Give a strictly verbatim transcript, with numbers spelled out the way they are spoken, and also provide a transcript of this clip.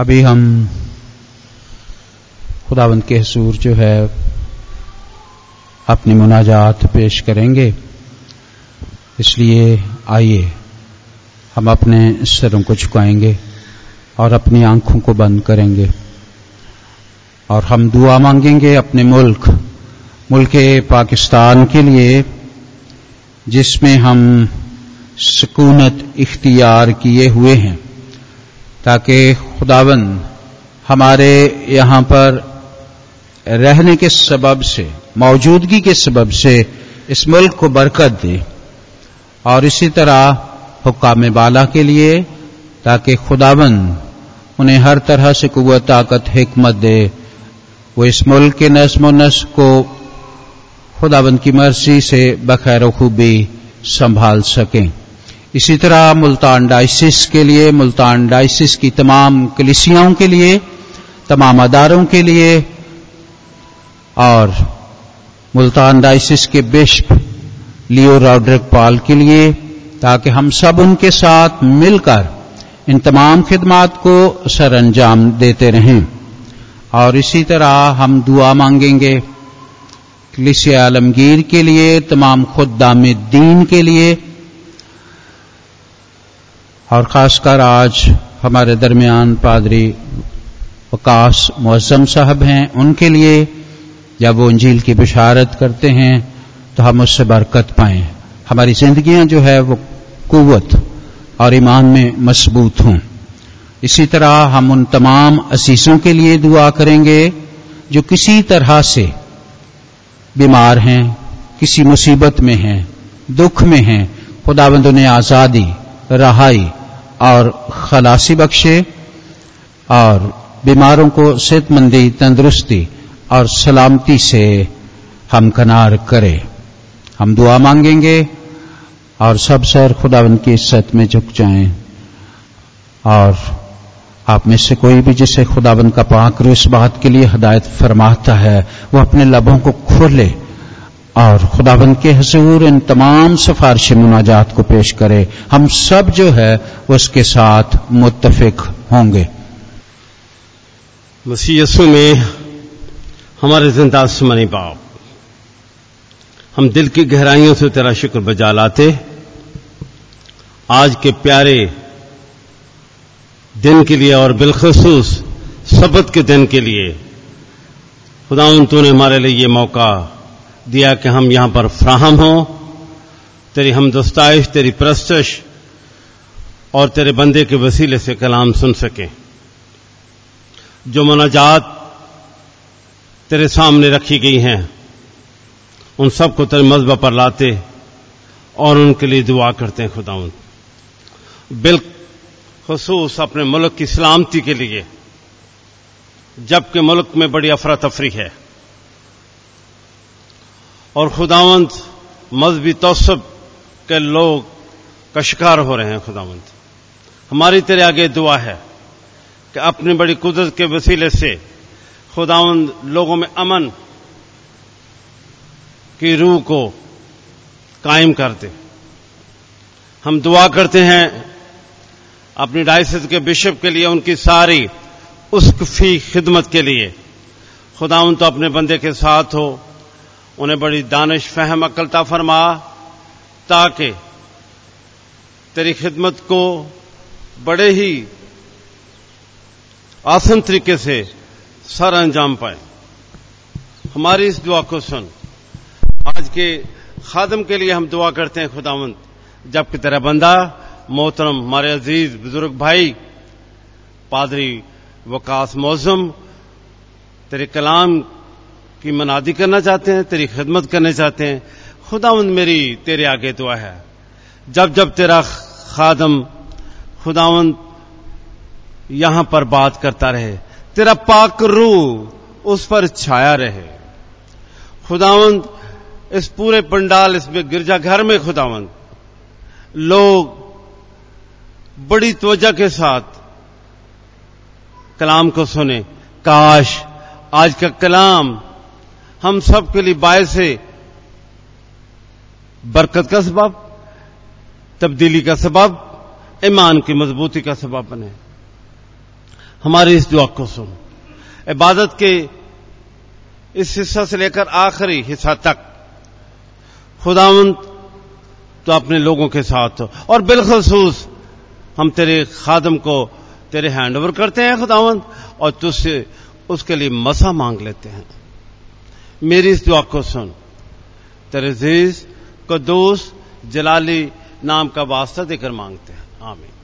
अभी हम खुदावंद के हुजूर जो है अपनी मुनाजात पेश करेंगे। इसलिए आइए हम अपने सिरों को झुकाएंगे और अपनी आंखों को बंद करेंगे और हम दुआ मांगेंगे अपने मुल्क मुल्क पाकिस्तान के लिए, जिसमें हम सुकूनत इख्तियार किए हुए हैं, ताकि खुदावन हमारे यहाँ पर रहने के सबब से, मौजूदगी के सबब से इस मुल्क को बरकत दे, और इसी तरह हुक्काम बाला के लिए, ताकि खुदावन उन्हें हर तरह से कुव्वत, ताकत, हिकमत दे। वो इस मुल्क के नज़्म व नस्क को खुदावन की मर्जी से बखैर खूबी संभाल सकें। इसी तरह मुल्तान डायसिस के लिए, मुल्तान डायसिस की तमाम कलीसियाओं के लिए, तमाम अदारों के लिए, और मुल्तान डायसिस के बिशप लियो रॉड्रिक पाल के लिए, ताकि हम सब उनके साथ मिलकर इन तमाम खिदमात को सर अंजाम देते रहें। और इसी तरह हम दुआ मांगेंगे कलीसिया आलमगीर के लिए, तमाम खुद्दामे दीन के लिए, और खासकर आज हमारे दरमियान पादरी वकास मुअज्जम साहब हैं, उनके लिए जब वो इंजील की बिशारत करते हैं तो हम उससे बरकत पाएं, हमारी जिंदगियां जो है वो कुव्वत और ईमान में मजबूत हों। इसी तरह हम उन तमाम असीसों के लिए दुआ करेंगे जो किसी तरह से बीमार हैं, किसी मुसीबत में हैं, दुख में हैं। खुदावंद उन्हें आज़ादी, रहाई और खलासी बख्शे, और बीमारों को सेहतमंदी, तंदुरुस्ती और सलामती से हमकनार करे। हम दुआ मांगेंगे और सब सर खुदावंद की इज्जत में झुक जाएं। और आप में से कोई भी जिसे खुदावंद का पाक रूह इस बात के लिए हदायत फरमाता है, वो अपने लबों को खोले और खुदावंद के हुजूर इन तमाम सिफारिश मुनाजात को पेश करे। हम सब जो है उसके साथ मुत्तफिक होंगे। मसीह यसू में हमारे जिंदा आसमानी बाप, हम दिल की गहराइयों से तेरा शुक्र बजा लाते। आज के प्यारे दिन के लिए और बिलखसूस सबत के दिन के लिए खुदावंद तूने हमारे लिए ये मौका दिया कि हम यहां पर फ्राहम हों। तेरी हमदस्ताइश, तेरी प्रस्तश और तेरे बंदे के वसीले से कलाम सुन सकें। जो मुनाजात तेरे सामने रखी गई हैं उन सबको तेरे मज़बा पर लाते और उनके लिए दुआ करते हैं खुदावंद, बिलखसूस अपने मुल्क की सलामती के लिए, जबकि मुल्क में बड़ी अफरा तफरी है। और खुदावंद मजहबी तसब के लोग का शिकार हो रहे हैं। खुदावंद हमारी तेरे आगे दुआ है कि अपनी बड़ी कुदरत के वसीले से खुदावंद लोगों में अमन की रूह को कायम कर दे। हम दुआ करते हैं अपनी डायसिस के बिशप के लिए, उनकी सारी उसकी खिदमत के लिए। खुदावंद तो अपने बंदे के साथ हो, उन्हें बड़ी दानिश, फहम, अक्लता फरमा, ताकि तेरी खिदमत को बड़े ही आसान तरीके से सर अंजाम पाए। हमारी इस दुआ को सुन। आज के खादम के लिए हम दुआ करते हैं खुदावंद, जबकि तेरा बंदा मोहतरम, हमारे अजीज बुजुर्ग भाई पादरी वकास मौजम तेरे कलाम की मनादी करना चाहते हैं, तेरी खिदमत करने चाहते हैं। खुदावंद मेरी तेरे आगे दुआ है, जब जब तेरा खादम खुदावंद यहां पर बात करता रहे, तेरा पाक रूह उस पर छाया रहे। खुदावंद इस पूरे पंडाल, इसमें गिरजाघर में खुदावंद लोग बड़ी तवज्जो के साथ कलाम को सुने। काश आज का कलाम हम सब के लिए बायस बरकत का सबब, तब्दीली का सबब, ईमान की मजबूती का सबब बने। हमारी इस दुआ को सुन। इबादत के इस हिस्सा से लेकर आखिरी हिस्सा तक खुदावंद तो अपने लोगों के साथ हो, और बिलखसूस हम तेरे खादम को तेरे हैंड ओवर करते हैं खुदावंद, और तुझसे उसके लिए मसा मांग लेते हैं। मेरी इस दुआ को सुन, तेरे अज़ीज़ कदूस जलाली नाम का वास्ता देकर मांगते हैं, आमीन।